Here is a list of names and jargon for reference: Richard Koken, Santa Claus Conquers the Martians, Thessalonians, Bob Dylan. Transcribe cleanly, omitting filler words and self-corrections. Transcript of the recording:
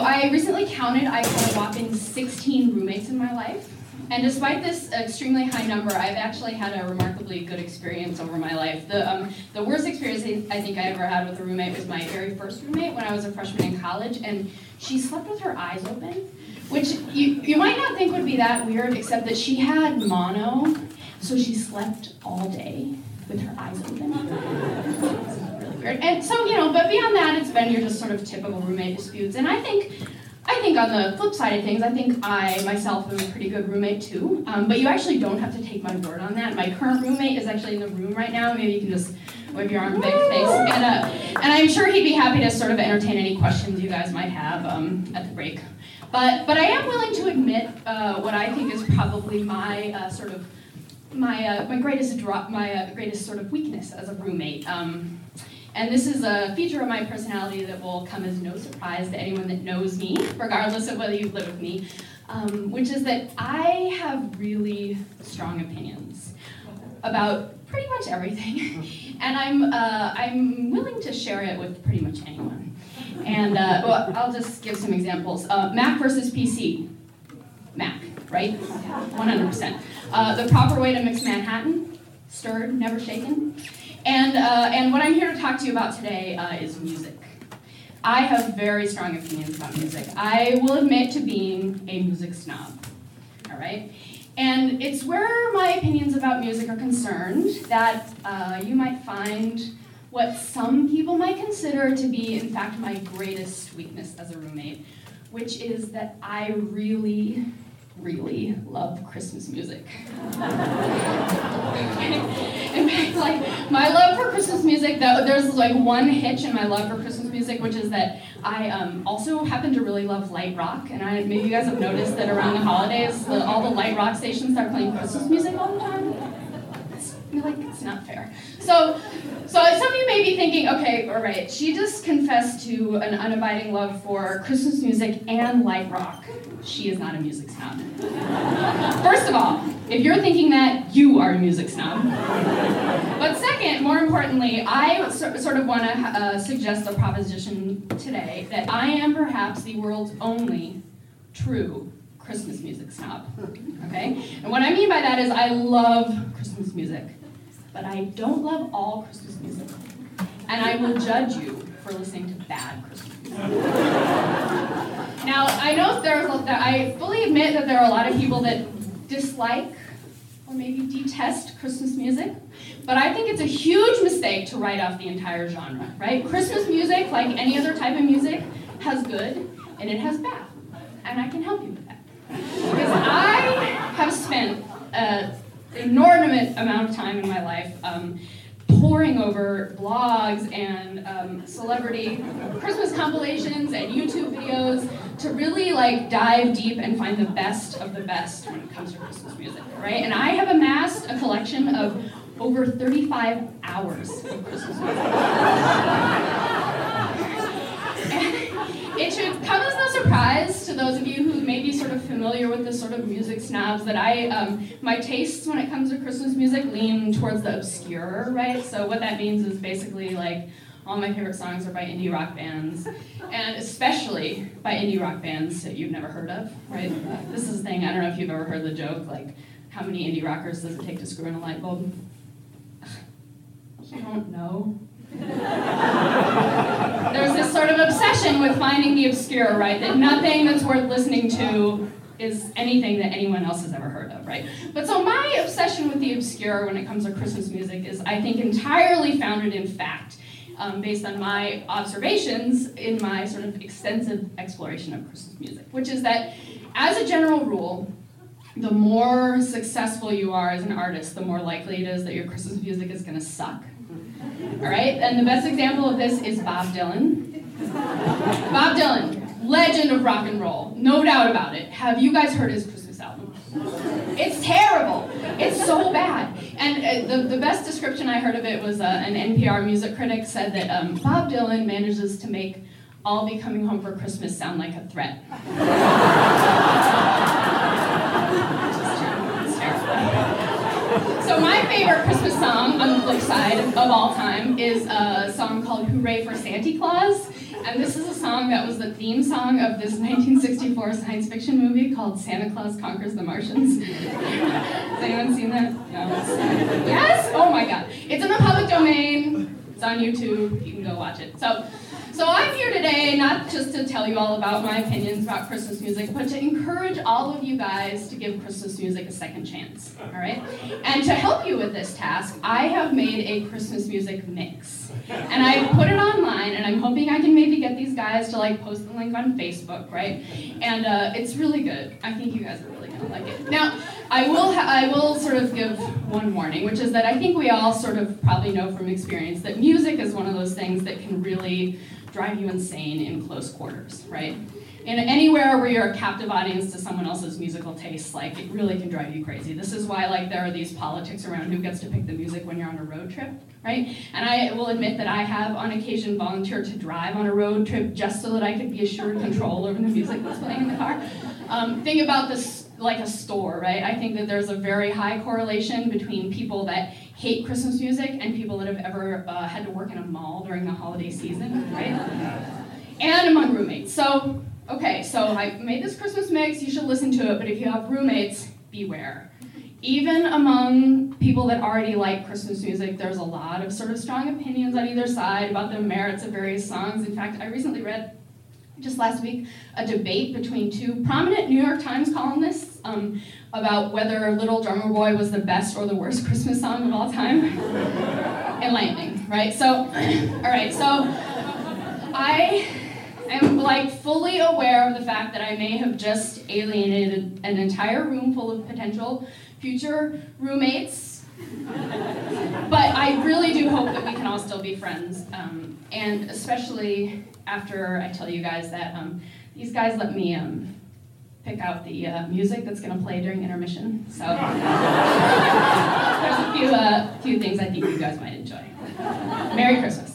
I recently counted. I've had a whopping 16 roommates in my life. And despite this extremely high number, I've actually had a remarkably good experience over my life. The worst experience I think I ever had with a roommate was my very first roommate when I was a freshman in college, and she slept with her eyes open, which you might not think would be that weird, except that she had mono, so she slept all day with her eyes open. And so, but beyond that, it's been your just sort of typical roommate disputes. And I think on the flip side of things, I think I myself am a pretty good roommate too. But you actually don't have to take my word on that. My current roommate is actually in the room right now. Maybe you can just wave your arm back, thanks. And I'm sure he'd be happy to sort of entertain any questions you guys might have at the break. But I am willing to admit what I think is probably my greatest sort of weakness as a roommate. And this is a feature of my personality that will come as no surprise to anyone that knows me, regardless of whether you live with me, which is that I have really strong opinions about pretty much everything, and I'm willing to share it with pretty much anyone. And I'll just give some examples. Mac versus PC. Mac, right? 100%. The proper way to mix Manhattan, stirred, never shaken. And what I'm here to talk to you about today is music. I have very strong opinions about music. I will admit to being a music snob, all right? And it's where my opinions about music are concerned that you might find what some people might consider to be, in fact, my greatest weakness as a roommate, which is that I really, really love Christmas music. In fact, my love for Christmas music, though, there's one hitch in my love for Christmas music, which is that I also happen to really love light rock, and maybe you guys have noticed that around the holidays, all the light rock stations start playing Christmas music all the time. It's not fair. So some of you may be thinking, okay, all right, she just confessed to an unabiding love for Christmas music and light rock. She is not a music snob. First of all, if you're thinking that, you are a music snob. But second, more importantly, I sort of want to suggest a proposition today that I am perhaps the world's only true Christmas music snob, okay? And what I mean by that is I love Christmas music, but I don't love all Christmas music. And I will judge you for listening to bad Christmas music. Now, I know I fully admit that there are a lot of people that dislike or maybe detest Christmas music, but I think it's a huge mistake to write off the entire genre, right? Christmas music, like any other type of music, has good and it has bad, and I can help you with that. Because I have spent an inordinate amount of time in my life poring over blogs and celebrity Christmas compilations and YouTube videos to really dive deep and find the best of the best when it comes to Christmas music, right? And I have amassed a collection of over 35 hours of Christmas music. It should come as no surprise to those of you who may be sort of familiar with the sort of music snobs that my tastes when it comes to Christmas music lean towards the obscure, right? So what that means is basically all my favorite songs are by indie rock bands, and especially by indie rock bands that you've never heard of, right? This is the thing, I don't know if you've ever heard the joke, how many indie rockers does it take to screw in a light bulb? You don't know. There's this sort of obsession with finding the obscure, right? That nothing that's worth listening to is anything that anyone else has ever heard of, right? But so my obsession with the obscure when it comes to Christmas music is, I think, entirely founded in fact, based on my observations in my sort of extensive exploration of Christmas music, which is that, as a general rule, the more successful you are as an artist, the more likely it is that your Christmas music is going to suck. All right, and the best example of this is Bob Dylan. Bob Dylan, legend of rock and roll, no doubt about it. Have you guys heard his Christmas album? It's terrible. It's so bad. And the best description I heard of it was an NPR music critic said that Bob Dylan manages to make "I'll Be Coming Home for Christmas" sound like a threat. It's terrible. So my favorite Christmas song, on the flip side of all time, is a song called "Hooray for Santa Claus." And this is a song that was the theme song of this 1964 science fiction movie called Santa Claus Conquers the Martians. Has anyone seen that? No. Yes? Oh my god. It's in the public domain. It's on YouTube. You can go watch it. So I'm here today not just to tell you all about my opinions about Christmas music, but to encourage all of you guys to give Christmas music a second chance, all right? And to help you with this task, I have made a Christmas music mix. And I put it online, and I'm hoping I can maybe get these guys to like post the link on Facebook, right? And it's really good. I think you guys are really gonna like it. Now, I will sort of give one warning, which is that I think we all sort of probably know from experience that music is one of those things that can really drive you insane in close quarters, right? And anywhere where you're a captive audience to someone else's musical tastes, like, it really can drive you crazy. This is why, like, there are these politics around who gets to pick the music when you're on a road trip, right? And I will admit that I have, on occasion, volunteered to drive on a road trip just so that I could be assured control over the music that's playing in the car. Think about this like a store, right? I think that there's a very high correlation between people that hate Christmas music and people that have ever had to work in a mall during the holiday season, right? And among roommates. So, okay, so I made this Christmas mix, you should listen to it, but if you have roommates, beware. Even among people that already like Christmas music, there's a lot of sort of strong opinions on either side about the merits of various songs. In fact, I recently read, just last week, a debate between two prominent New York Times columnists about whether Little Drummer Boy was the best or the worst Christmas song of all time. Enlightening, right? So, all right, so I am like fully aware of the fact that I may have just alienated an entire room full of potential future roommates. But I really do hope that we can all still be friends, and especially after I tell you guys that these guys let me pick out the music that's going to play during intermission. So there's a few things I think you guys might enjoy. Merry Christmas.